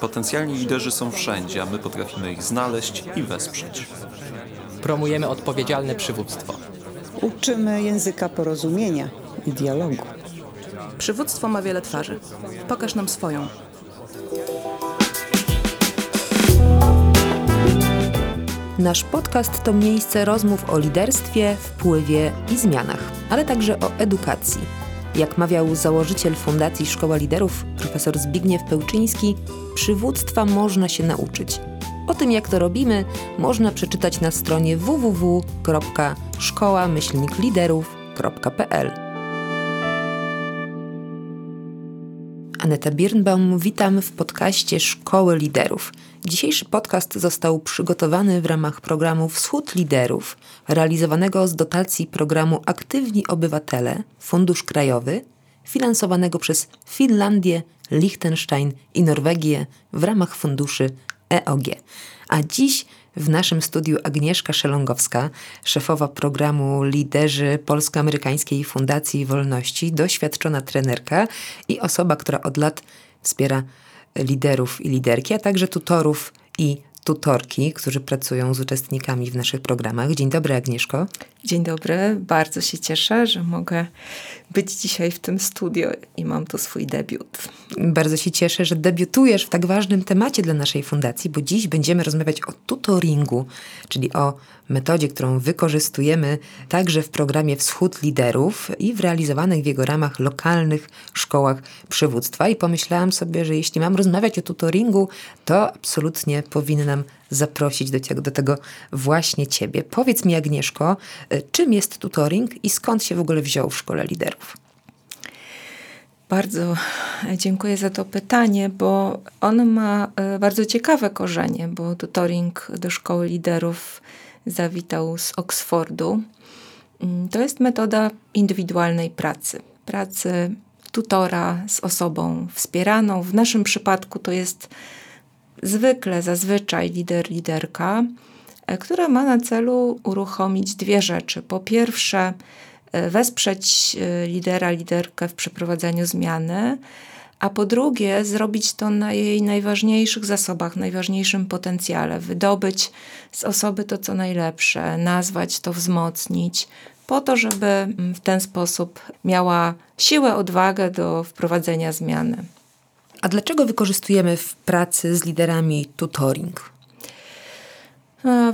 Potencjalni liderzy są wszędzie, a my potrafimy ich znaleźć i wesprzeć. Promujemy odpowiedzialne przywództwo. Uczymy języka porozumienia i dialogu. Przywództwo ma wiele twarzy. Pokaż nam swoją. Nasz podcast to miejsce rozmów o liderstwie, wpływie i zmianach, ale także o edukacji. Jak mawiał założyciel Fundacji Szkoła Liderów, profesor Zbigniew Pełczyński, przywództwa można się nauczyć. O tym, jak to robimy, można przeczytać na stronie www.szkoła-liderów.pl. Aneta Birnbaum, witam w podcaście Szkoły Liderów. Dzisiejszy podcast został przygotowany w ramach programu Wschód Liderów, realizowanego z dotacji programu Aktywni Obywatele Fundusz Krajowy, finansowanego przez Finlandię, Liechtenstein i Norwegię w ramach funduszy EOG. A dziś w naszym studiu Agnieszka Szelągowska, szefowa programu Liderzy Polsko-Amerykańskiej Fundacji Wolności, doświadczona trenerka i osoba, która od lat wspiera liderów i liderki, a także tutorów i tutorki, którzy pracują z uczestnikami w naszych programach. Dzień dobry, Agnieszko. Dzień dobry. Bardzo się cieszę, że mogę być dzisiaj w tym studio i mam tu swój debiut. Bardzo się cieszę, że debiutujesz w tak ważnym temacie dla naszej fundacji, bo dziś będziemy rozmawiać o tutoringu, czyli o metodzie, którą wykorzystujemy także w programie Wschód Liderów i w realizowanych w jego ramach lokalnych szkołach przywództwa. I pomyślałam sobie, że jeśli mam rozmawiać o tutoringu, to absolutnie powinnam zaprosić do tego właśnie Ciebie. Powiedz mi, Agnieszko, czym jest tutoring i skąd się w ogóle wziął w Szkole Liderów? Bardzo dziękuję za to pytanie, bo on ma bardzo ciekawe korzenie, bo tutoring do Szkoły Liderów zawitał z Oksfordu. To jest metoda indywidualnej pracy tutora z osobą wspieraną. W naszym przypadku to jest zazwyczaj liderka, która ma na celu uruchomić dwie rzeczy. Po pierwsze, wesprzeć liderkę w przeprowadzaniu zmiany, a po drugie zrobić to na jej najważniejszych zasobach, najważniejszym potencjale, wydobyć z osoby to, co najlepsze, nazwać to, wzmocnić, po to, żeby w ten sposób miała siłę, odwagę do wprowadzenia zmiany. A dlaczego wykorzystujemy w pracy z liderami tutoring?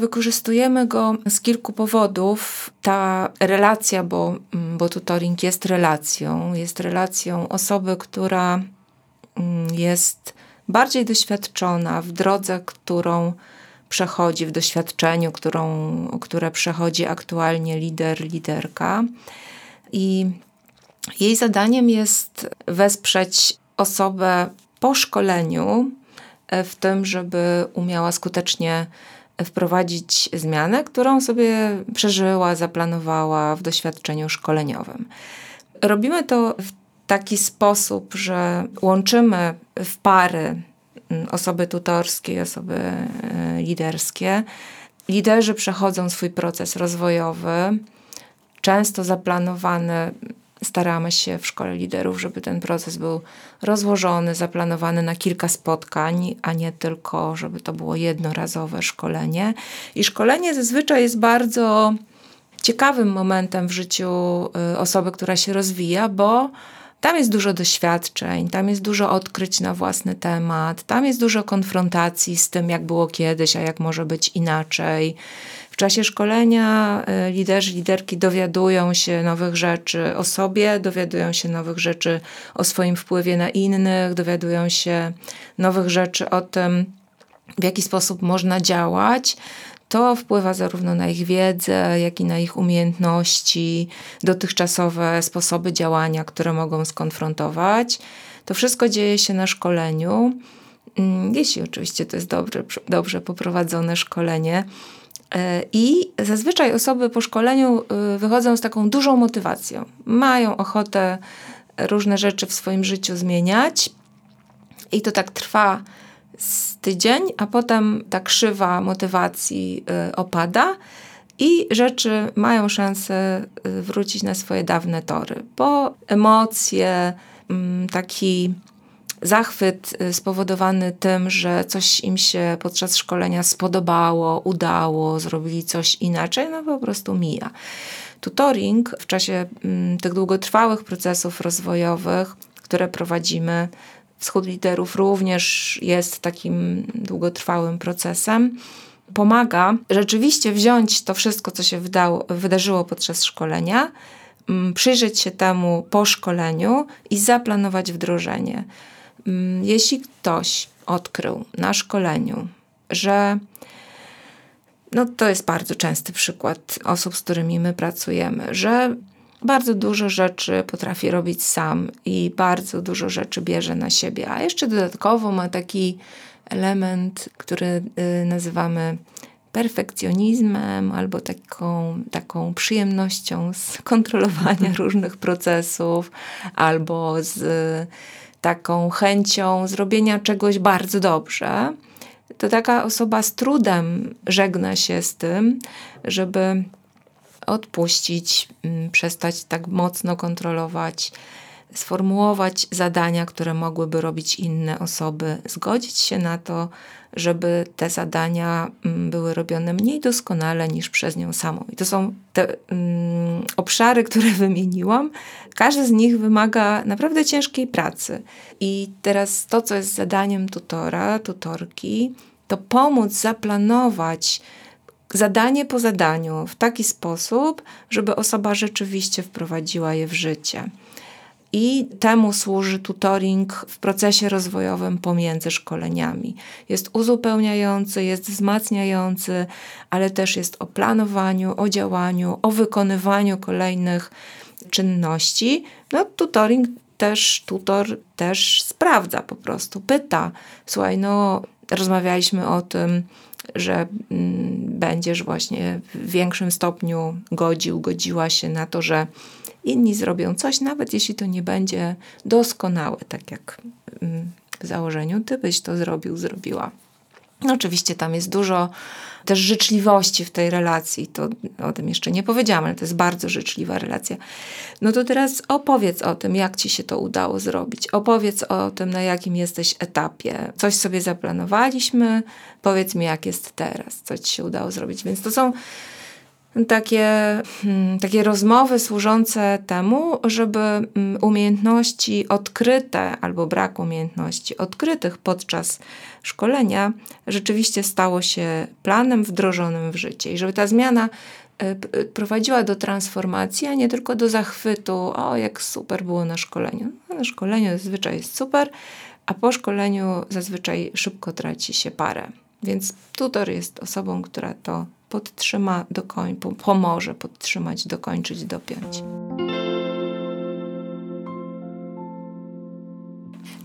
Wykorzystujemy go z kilku powodów. Ta relacja, bo tutoring jest relacją osoby, która jest bardziej doświadczona w drodze, którą przechodzi, w doświadczeniu, które przechodzi aktualnie liderka. I jej zadaniem jest wesprzeć osobę po szkoleniu w tym, żeby umiała skutecznie wprowadzić zmianę, którą sobie przeżyła, zaplanowała w doświadczeniu szkoleniowym. Robimy to w taki sposób, że łączymy w pary osoby tutorskie i osoby liderskie. Liderzy przechodzą swój proces rozwojowy, często zaplanowany. Staramy się w Szkole Liderów, żeby ten proces był rozłożony, zaplanowany na kilka spotkań, a nie tylko, żeby to było jednorazowe szkolenie. I szkolenie zazwyczaj jest bardzo ciekawym momentem w życiu osoby, która się rozwija, bo tam jest dużo doświadczeń, tam jest dużo odkryć na własny temat, tam jest dużo konfrontacji z tym, jak było kiedyś, a jak może być inaczej. W czasie szkolenia liderzy, liderki dowiadują się nowych rzeczy o sobie, dowiadują się nowych rzeczy o swoim wpływie na innych, dowiadują się nowych rzeczy o tym, w jaki sposób można działać. To wpływa zarówno na ich wiedzę, jak i na ich umiejętności, dotychczasowe sposoby działania, które mogą skonfrontować. To wszystko dzieje się na szkoleniu, jeśli oczywiście to jest dobrze poprowadzone szkolenie. I zazwyczaj osoby po szkoleniu wychodzą z taką dużą motywacją. Mają ochotę różne rzeczy w swoim życiu zmieniać i to tak trwa z tydzień, a potem ta krzywa motywacji opada i rzeczy mają szansę wrócić na swoje dawne tory, bo emocje, taki zachwyt spowodowany tym, że coś im się podczas szkolenia spodobało, udało, zrobili coś inaczej, no po prostu mija. Tutoring w czasie tych długotrwałych procesów rozwojowych, które prowadzimy, Wschód Liderów również jest takim długotrwałym procesem, pomaga rzeczywiście wziąć to wszystko, co się wydarzyło podczas szkolenia, przyjrzeć się temu po szkoleniu i zaplanować wdrożenie. Jeśli ktoś odkrył na szkoleniu, że to jest bardzo częsty przykład osób, z którymi my pracujemy, że bardzo dużo rzeczy potrafi robić sam i bardzo dużo rzeczy bierze na siebie, a jeszcze dodatkowo ma taki element, który nazywamy perfekcjonizmem albo taką przyjemnością z kontrolowania różnych procesów, albo z taką chęcią zrobienia czegoś bardzo dobrze, to taka osoba z trudem żegna się z tym, żeby odpuścić, przestać tak mocno kontrolować, sformułować zadania, które mogłyby robić inne osoby, zgodzić się na to, żeby te zadania były robione mniej doskonale niż przez nią samą. I to są te obszary, które wymieniłam. Każdy z nich wymaga naprawdę ciężkiej pracy. I teraz to, co jest zadaniem tutora, tutorki, to pomóc zaplanować zadanie po zadaniu w taki sposób, żeby osoba rzeczywiście wprowadziła je w życie. I temu służy tutoring w procesie rozwojowym pomiędzy szkoleniami. Jest uzupełniający, jest wzmacniający, ale też jest o planowaniu, o działaniu, o wykonywaniu kolejnych czynności. Tutor też sprawdza po prostu, pyta. Słuchaj, rozmawialiśmy o tym, że będziesz właśnie w większym stopniu godziła się na to, że inni zrobią coś, nawet jeśli to nie będzie doskonałe, tak jak w założeniu ty byś to zrobiła. Oczywiście tam jest dużo też życzliwości w tej relacji, to o tym jeszcze nie powiedziałam, ale to jest bardzo życzliwa relacja. To teraz opowiedz o tym, jak ci się to udało zrobić. Opowiedz o tym, na jakim jesteś etapie. Coś sobie zaplanowaliśmy, powiedz mi, jak jest teraz, co ci się udało zrobić. Więc to są takie rozmowy służące temu, żeby umiejętności odkryte albo brak umiejętności odkrytych podczas szkolenia rzeczywiście stało się planem wdrożonym w życie i żeby ta zmiana prowadziła do transformacji, a nie tylko do zachwytu, jak super było na szkoleniu. Na szkoleniu zazwyczaj jest super, a po szkoleniu zazwyczaj szybko traci się parę. Więc tutor jest osobą, która to podtrzyma, pomoże podtrzymać, dokończyć, dopiąć.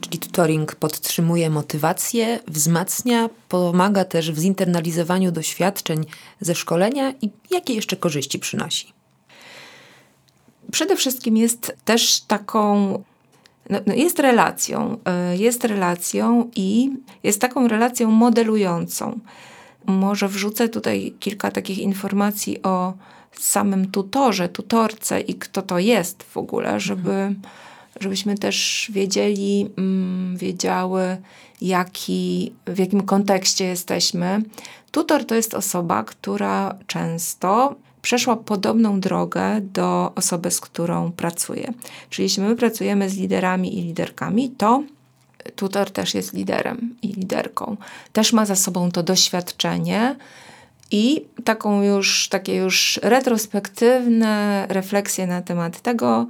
Czyli tutoring podtrzymuje motywację, wzmacnia, pomaga też w zinternalizowaniu doświadczeń ze szkolenia i jakie jeszcze korzyści przynosi? Przede wszystkim jest też taką... Jest relacją i jest taką relacją modelującą. Może wrzucę tutaj kilka takich informacji o samym tutorze, tutorce i kto to jest w ogóle, żebyśmy też wiedziały, w jakim kontekście jesteśmy. Tutor to jest osoba, która często przeszła podobną drogę do osoby, z którą pracuje. Czyli jeśli my pracujemy z liderami i liderkami, to tutor też jest liderem i liderką. Też ma za sobą to doświadczenie i takie już retrospektywne refleksje na temat tego,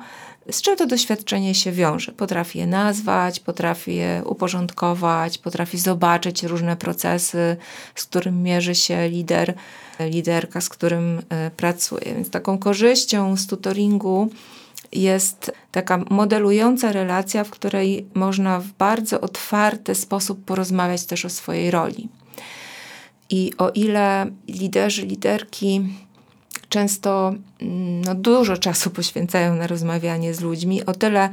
z czym to doświadczenie się wiąże. Potrafi je nazwać, potrafi je uporządkować, potrafi zobaczyć różne procesy, z którym mierzy się lider, liderka, z którym pracuje. Więc taką korzyścią z tutoringu jest taka modelująca relacja, w której można w bardzo otwarty sposób porozmawiać też o swojej roli. I o ile liderzy, liderki często dużo czasu poświęcają na rozmawianie z ludźmi, o tyle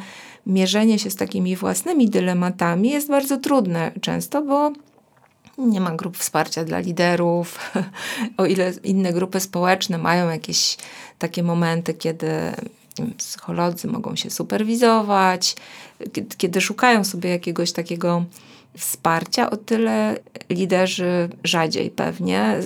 mierzenie się z takimi własnymi dylematami jest bardzo trudne często, bo nie ma grup wsparcia dla liderów. O ile inne grupy społeczne mają jakieś takie momenty, kiedy psycholodzy mogą się superwizować, kiedy szukają sobie jakiegoś takiego wsparcia, o tyle liderzy rzadziej pewnie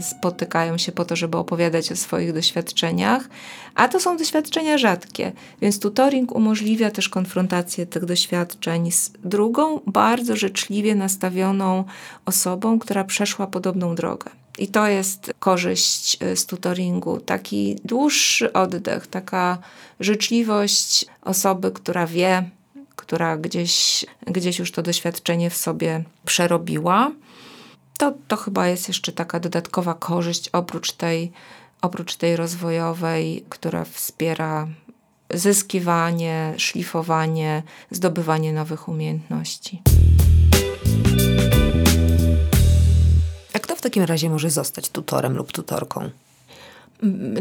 spotykają się po to, żeby opowiadać o swoich doświadczeniach, a to są doświadczenia rzadkie, więc tutoring umożliwia też konfrontację tych doświadczeń z drugą, bardzo życzliwie nastawioną osobą, która przeszła podobną drogę. I to jest korzyść z tutoringu. Taki dłuższy oddech, taka życzliwość osoby, która wie, która gdzieś już to doświadczenie w sobie przerobiła. To chyba jest jeszcze taka dodatkowa korzyść oprócz tej rozwojowej, która wspiera zyskiwanie, szlifowanie, zdobywanie nowych umiejętności. A kto w takim razie może zostać tutorem lub tutorką?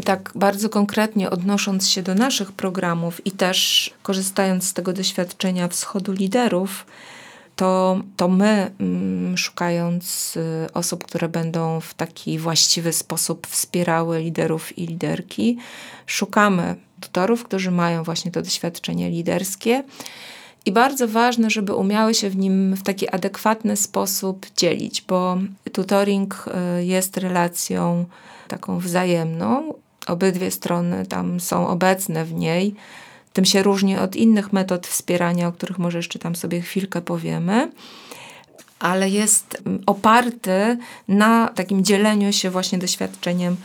Tak bardzo konkretnie odnosząc się do naszych programów i też korzystając z tego doświadczenia Wschodu Liderów, to my, szukając osób, które będą w taki właściwy sposób wspierały liderów i liderki, szukamy tutorów, którzy mają właśnie to doświadczenie liderskie i bardzo ważne, żeby umiały się w nim w taki adekwatny sposób dzielić, bo tutoring jest relacją taką wzajemną. Obydwie strony tam są obecne w niej. Tym się różni od innych metod wspierania, o których może jeszcze tam sobie chwilkę powiemy, ale jest oparty na takim dzieleniu się właśnie doświadczeniem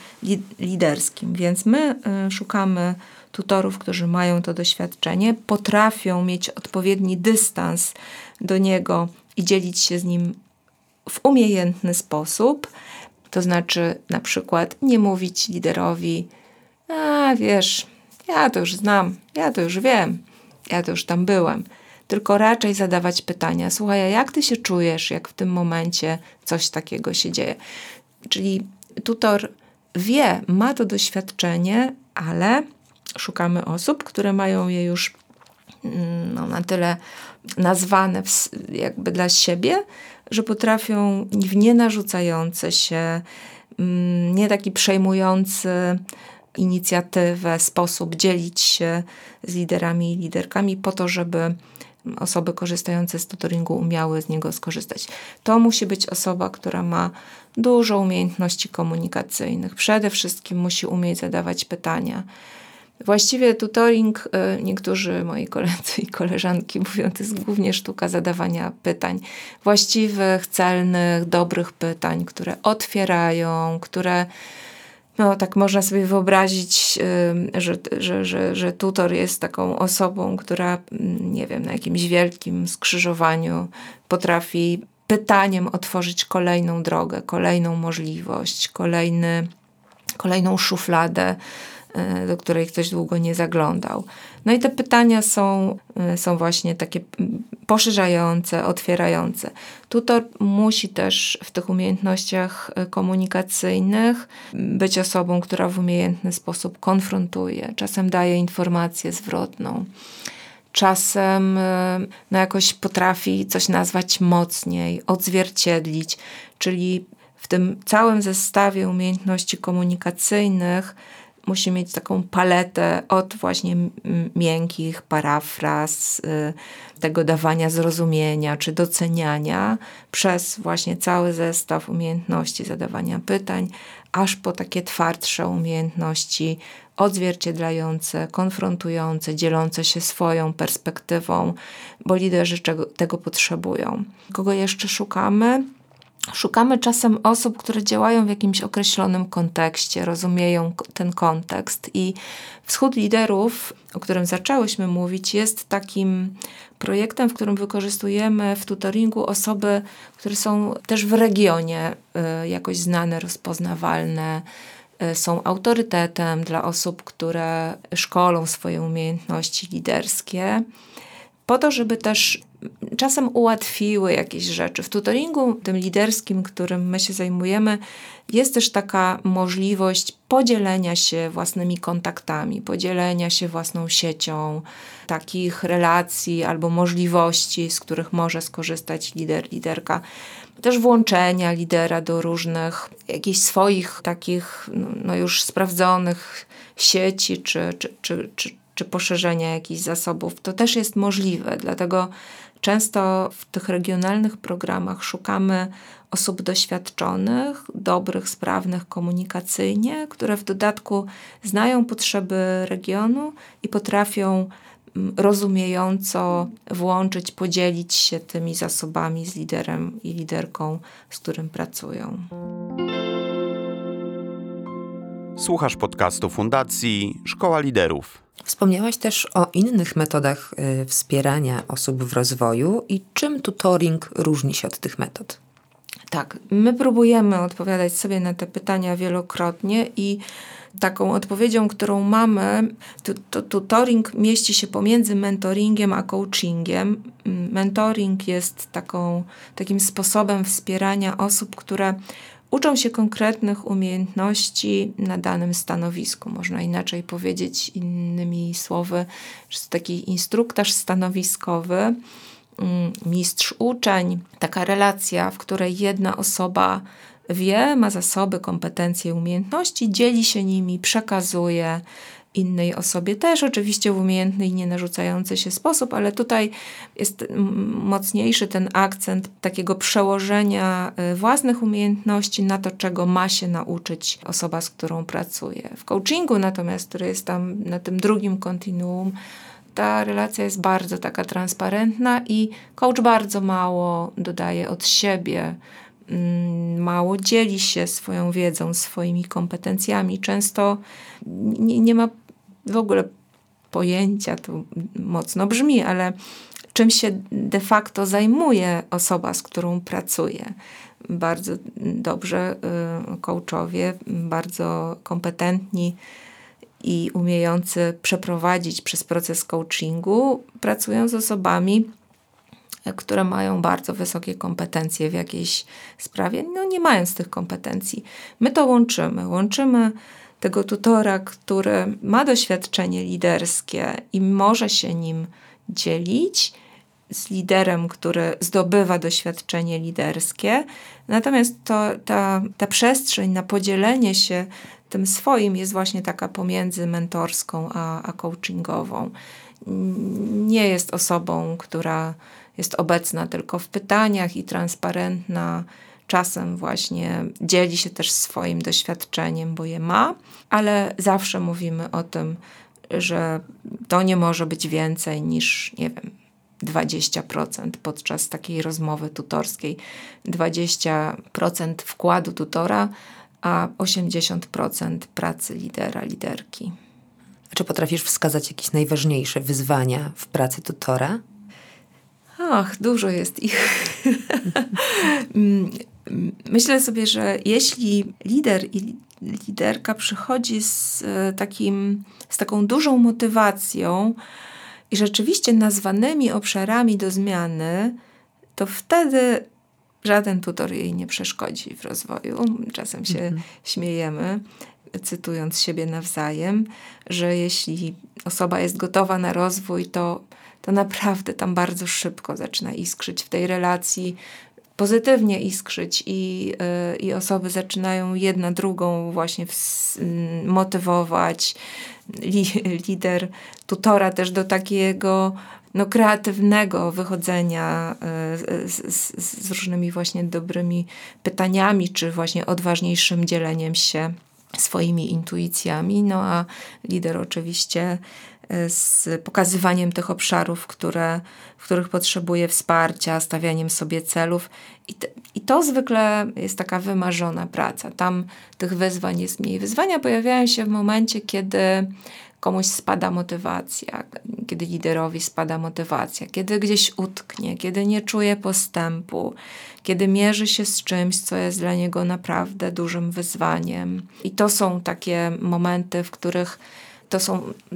liderskim. Więc my szukamy tutorów, którzy mają to doświadczenie, potrafią mieć odpowiedni dystans do niego i dzielić się z nim w umiejętny sposób. To znaczy na przykład nie mówić liderowi: a wiesz, ja to już znam, ja to już wiem, ja to już tam byłem. Tylko raczej zadawać pytania: słuchaj, jak ty się czujesz, jak w tym momencie coś takiego się dzieje? Czyli tutor wie, ma to doświadczenie, ale szukamy osób, które mają je już na tyle nazwane jakby dla siebie, że potrafią w nienarzucający się, nie taki przejmujący inicjatywę sposób dzielić się z liderami i liderkami po to, żeby osoby korzystające z tutoringu umiały z niego skorzystać. To musi być osoba, która ma dużo umiejętności komunikacyjnych. Przede wszystkim musi umieć zadawać pytania. Właściwie tutoring, niektórzy moi koledzy i koleżanki mówią, to jest głównie sztuka zadawania pytań. Właściwych, celnych, dobrych pytań, które otwierają, które, no tak można sobie wyobrazić, że tutor jest taką osobą, która, nie wiem, na jakimś wielkim skrzyżowaniu potrafi pytaniem otworzyć kolejną drogę, kolejną możliwość, kolejną szufladę, do której ktoś długo nie zaglądał. No i te pytania są właśnie takie poszerzające, otwierające. Tutor musi też w tych umiejętnościach komunikacyjnych być osobą, która w umiejętny sposób konfrontuje, czasem daje informację zwrotną, czasem no jakoś potrafi coś nazwać mocniej, odzwierciedlić, czyli w tym całym zestawie umiejętności komunikacyjnych musi mieć taką paletę od właśnie miękkich parafraz, tego dawania zrozumienia czy doceniania, przez właśnie cały zestaw umiejętności zadawania pytań, aż po takie twardsze umiejętności odzwierciedlające, konfrontujące, dzielące się swoją perspektywą, bo liderzy tego potrzebują. Kogo jeszcze szukamy? Szukamy czasem osób, które działają w jakimś określonym kontekście, rozumieją ten kontekst i Wschód Liderów, o którym zaczęłyśmy mówić, jest takim projektem, w którym wykorzystujemy w tutoringu osoby, które są też w regionie jakoś znane, rozpoznawalne, są autorytetem dla osób, które szkolą swoje umiejętności liderskie, po to, żeby też czasem ułatwiły jakieś rzeczy. W tutoringu tym liderskim, którym my się zajmujemy, jest też taka możliwość podzielenia się własnymi kontaktami, podzielenia się własną siecią takich relacji albo możliwości, z których może skorzystać lider, liderka. Też włączenia lidera do różnych jakichś swoich takich no już sprawdzonych sieci czy czy poszerzenia jakichś zasobów, to też jest możliwe. Dlatego często w tych regionalnych programach szukamy osób doświadczonych, dobrych, sprawnych komunikacyjnie, które w dodatku znają potrzeby regionu i potrafią rozumiejąco włączyć, podzielić się tymi zasobami z liderem i liderką, z którym pracują. Słuchasz podcastu Fundacji Szkoła Liderów. Wspomniałaś też o innych metodach wspierania osób w rozwoju i czym tutoring różni się od tych metod? Tak, my próbujemy odpowiadać sobie na te pytania wielokrotnie i taką odpowiedzią, którą mamy, tutoring mieści się pomiędzy mentoringiem a coachingiem. Mentoring jest takim sposobem wspierania osób, które uczą się konkretnych umiejętności na danym stanowisku. Można inaczej powiedzieć, innymi słowy, że to taki instruktaż stanowiskowy, mistrz uczeń, taka relacja, w której jedna osoba wie, ma zasoby, kompetencje, umiejętności, dzieli się nimi, przekazuje innej osobie też, oczywiście w umiejętny i nie narzucający się sposób, ale tutaj jest mocniejszy ten akcent takiego przełożenia własnych umiejętności na to, czego ma się nauczyć osoba, z którą pracuje. W coachingu natomiast, który jest tam na tym drugim kontinuum, ta relacja jest bardzo taka transparentna i coach bardzo mało dodaje od siebie, mało dzieli się swoją wiedzą, swoimi kompetencjami. Często nie ma w ogóle pojęcia, to mocno brzmi, ale czym się de facto zajmuje osoba, z którą pracuje. Bardzo dobrze coachowie, bardzo kompetentni i umiejący przeprowadzić przez proces coachingu, pracują z osobami, które mają bardzo wysokie kompetencje w jakiejś sprawie, nie mając tych kompetencji. My to łączymy. Łączymy tego tutora, który ma doświadczenie liderskie i może się nim dzielić, z liderem, który zdobywa doświadczenie liderskie. Natomiast ta przestrzeń na podzielenie się tym swoim jest właśnie taka pomiędzy mentorską a coachingową. Nie jest osobą, która jest obecna tylko w pytaniach i transparentna. Czasem właśnie dzieli się też swoim doświadczeniem, bo je ma, ale zawsze mówimy o tym, że to nie może być więcej niż, 20% podczas takiej rozmowy tutorskiej. 20% wkładu tutora, a 80% pracy lidera, liderki. Czy potrafisz wskazać jakieś najważniejsze wyzwania w pracy tutora? Ach, dużo jest ich. Myślę sobie, że jeśli lider i liderka przychodzi z taką dużą motywacją i rzeczywiście nazwanymi obszarami do zmiany, to wtedy żaden tutor jej nie przeszkodzi w rozwoju. Czasem się śmiejemy, cytując siebie nawzajem, że jeśli osoba jest gotowa na rozwój, to naprawdę tam bardzo szybko zaczyna iskrzyć w tej relacji, pozytywnie iskrzyć i osoby zaczynają jedna drugą właśnie motywować. Lider tutora też do takiego kreatywnego wychodzenia z różnymi właśnie dobrymi pytaniami, czy właśnie odważniejszym dzieleniem się swoimi intuicjami, a lider oczywiście z pokazywaniem tych obszarów, w których potrzebuje wsparcia, stawianiem sobie celów. I to zwykle jest taka wymarzona praca. Tam tych wyzwań jest mniej. Wyzwania pojawiają się w momencie, kiedy komuś spada motywacja, kiedy liderowi spada motywacja, kiedy gdzieś utknie, kiedy nie czuje postępu, kiedy mierzy się z czymś, co jest dla niego naprawdę dużym wyzwaniem. I to są takie momenty, w których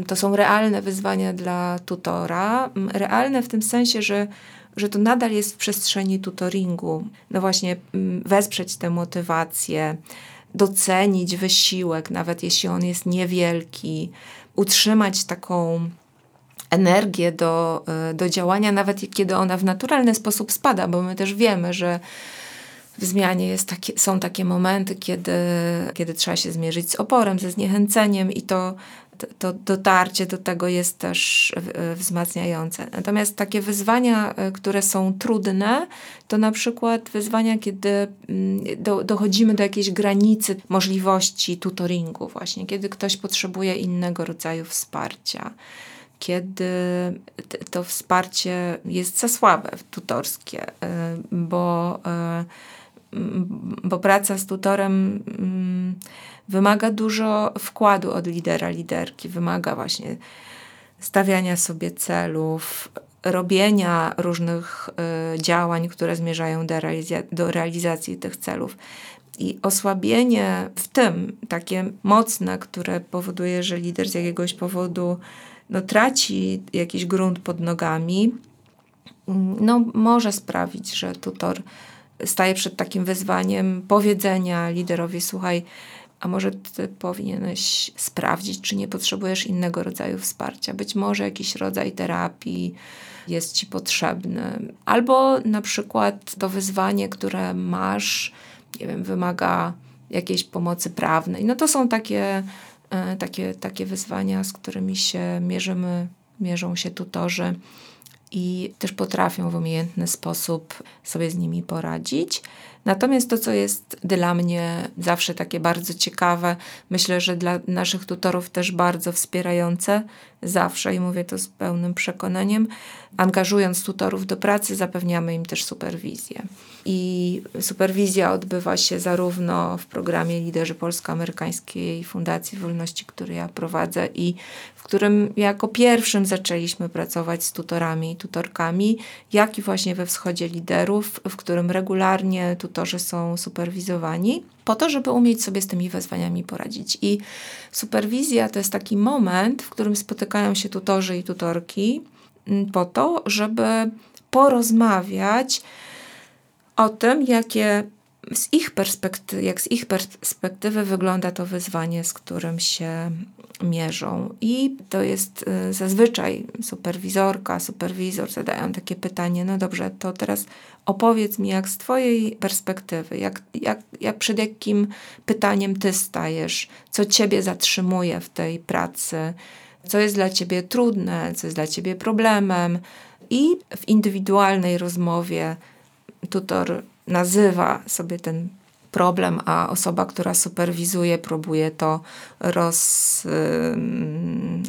to są realne wyzwania dla tutora. Realne w tym sensie, że to nadal jest w przestrzeni tutoringu. Właśnie wesprzeć tę motywację, docenić wysiłek, nawet jeśli on jest niewielki, utrzymać taką energię do działania, nawet kiedy ona w naturalny sposób spada, bo my też wiemy, że w zmianie są takie momenty, kiedy trzeba się zmierzyć z oporem, ze zniechęceniem i to to dotarcie do tego jest też wzmacniające. Natomiast takie wyzwania, które są trudne, to na przykład wyzwania, kiedy dochodzimy do jakiejś granicy możliwości tutoringu właśnie, kiedy ktoś potrzebuje innego rodzaju wsparcia, kiedy to wsparcie jest za słabe, tutorskie, bo praca z tutorem wymaga dużo wkładu od lidera, liderki, wymaga właśnie stawiania sobie celów, robienia różnych działań, które zmierzają do realizacji tych celów. I osłabienie w tym, takie mocne, które powoduje, że lider z jakiegoś powodu traci jakiś grunt pod nogami, może sprawić, że tutor staje przed takim wyzwaniem powiedzenia liderowi: słuchaj, a może ty powinieneś sprawdzić, czy nie potrzebujesz innego rodzaju wsparcia. Być może jakiś rodzaj terapii jest ci potrzebny. Albo na przykład to wyzwanie, które masz, nie wiem, wymaga jakiejś pomocy prawnej. To są takie wyzwania, z którymi się mierzą się tutorzy i też potrafią w umiejętny sposób sobie z nimi poradzić. Natomiast to, co jest dla mnie zawsze takie bardzo ciekawe, myślę, że dla naszych tutorów też bardzo wspierające, zawsze, i mówię to z pełnym przekonaniem, angażując tutorów do pracy, zapewniamy im też superwizję. I superwizja odbywa się zarówno w programie Liderzy Polsko-Amerykańskiej Fundacji Wolności, który ja prowadzę i w którym jako pierwszym zaczęliśmy pracować z tutorami i tutorkami, jak i właśnie we Wschodzie Liderów, w którym regularnie tutorzy są superwizowani po to, żeby umieć sobie z tymi wyzwaniami poradzić. I superwizja to jest taki moment, w którym spotykają się tutorzy i tutorki po to, żeby porozmawiać o tym, jak z ich perspektywy wygląda to wyzwanie, z którym się mierzą. I to jest zazwyczaj superwizor zadają takie pytanie: no dobrze, to teraz opowiedz mi, jak z twojej perspektywy, jak przed jakim pytaniem ty stajesz, co ciebie zatrzymuje w tej pracy, co jest dla ciebie trudne, co jest dla ciebie problemem. I w indywidualnej rozmowie tutor nazywa sobie ten problem, a osoba, która superwizuje, próbuje to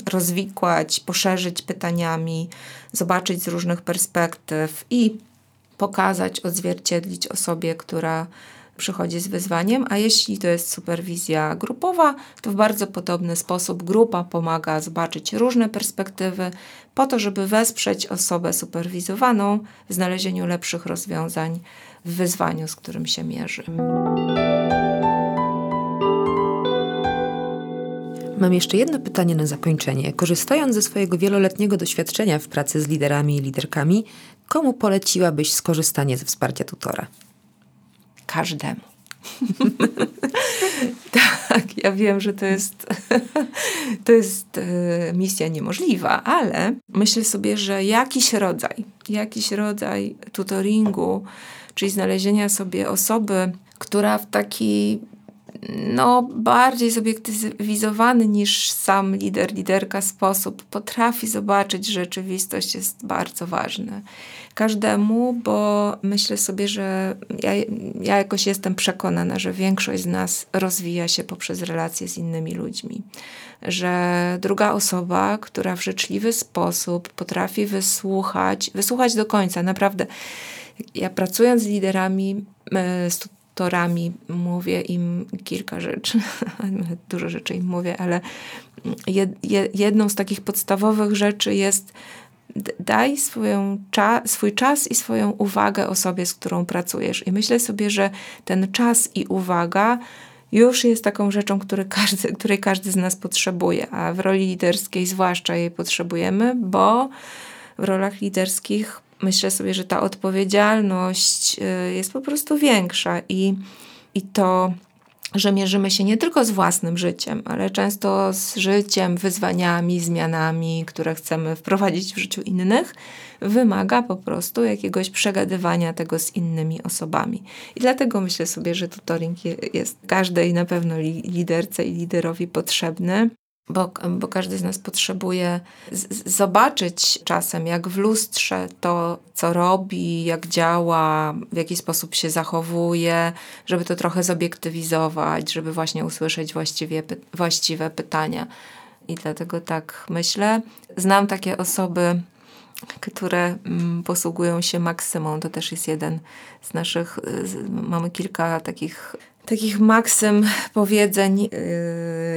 rozwikłać, poszerzyć pytaniami, zobaczyć z różnych perspektyw i pokazać, odzwierciedlić osobie, która przychodzi z wyzwaniem. A jeśli to jest superwizja grupowa, to w bardzo podobny sposób grupa pomaga zobaczyć różne perspektywy po to, żeby wesprzeć osobę superwizowaną w znalezieniu lepszych rozwiązań w wyzwaniu, z którym się mierzy. Mam jeszcze jedno pytanie na zakończenie. Korzystając ze swojego wieloletniego doświadczenia w pracy z liderami i liderkami, komu poleciłabyś skorzystanie ze wsparcia tutora? Każdemu. Tak, ja wiem, że to jest misja niemożliwa, ale myślę sobie, że jakiś rodzaj tutoringu, czyli znalezienia sobie osoby, która w taki bardziej zobiektywizowany niż sam lider, liderka sposób potrafi zobaczyć rzeczywistość, jest bardzo ważny. Każdemu, bo myślę sobie, że ja jakoś jestem przekonana, że większość z nas rozwija się poprzez relacje z innymi ludźmi. Że druga osoba, która w życzliwy sposób potrafi wysłuchać do końca. Naprawdę, ja pracując z liderami, tutorami, mówię im kilka rzeczy, dużo rzeczy im mówię, ale jedną z takich podstawowych rzeczy jest: daj swój czas i swoją uwagę osobie, z którą pracujesz. I myślę sobie, że ten czas i uwaga już jest taką rzeczą, której każdy z nas potrzebuje, a w roli liderskiej zwłaszcza jej potrzebujemy, bo w rolach liderskich myślę sobie, że ta odpowiedzialność jest po prostu większa i to, że mierzymy się nie tylko z własnym życiem, ale często z życiem, wyzwaniami, zmianami, które chcemy wprowadzić w życiu innych, wymaga po prostu jakiegoś przegadywania tego z innymi osobami. I dlatego myślę sobie, że tutoring jest każdej, na pewno liderce i liderowi, potrzebny, bo każdy z nas potrzebuje zobaczyć czasem, jak w lustrze to, co robi, jak działa, w jaki sposób się zachowuje, żeby to trochę zobiektywizować, żeby właśnie usłyszeć właściwe pytania. I dlatego tak myślę. Znam takie osoby, które posługują się maksymą. To też jest jeden z naszych, mamy kilka takich maksym, powiedzeń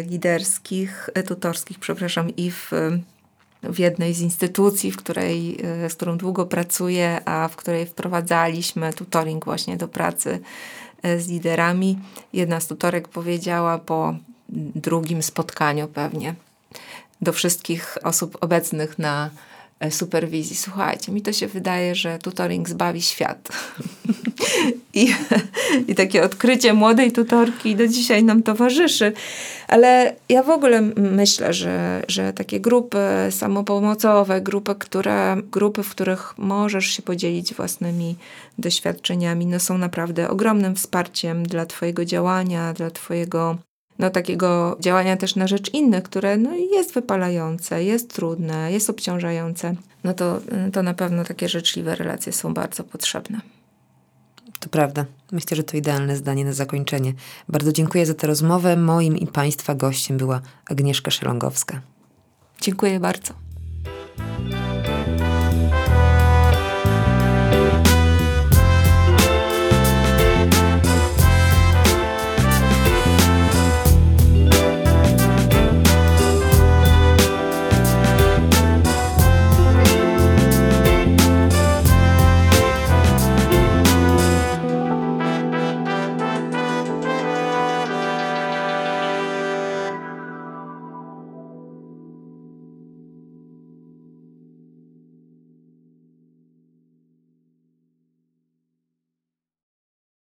liderskich, tutorskich, przepraszam, i w jednej z instytucji, z którą długo pracuję, a w której wprowadzaliśmy tutoring właśnie do pracy z liderami. Jedna z tutorek powiedziała po drugim spotkaniu pewnie do wszystkich osób obecnych na superwizji: słuchajcie, mi to się wydaje, że tutoring zbawi świat. I takie odkrycie młodej tutorki do dzisiaj nam towarzyszy. Ale ja w ogóle myślę, że takie grupy samopomocowe, grupy, w których możesz się podzielić własnymi doświadczeniami, no są naprawdę ogromnym wsparciem dla twojego działania, dla twojego takiego działania też na rzecz innych, które jest wypalające, jest trudne, jest obciążające. To na pewno takie życzliwe relacje są bardzo potrzebne. To prawda. Myślę, że to idealne zdanie na zakończenie. Bardzo dziękuję za tę rozmowę. Moim i Państwa gościem była Agnieszka Szelągowska. Dziękuję bardzo.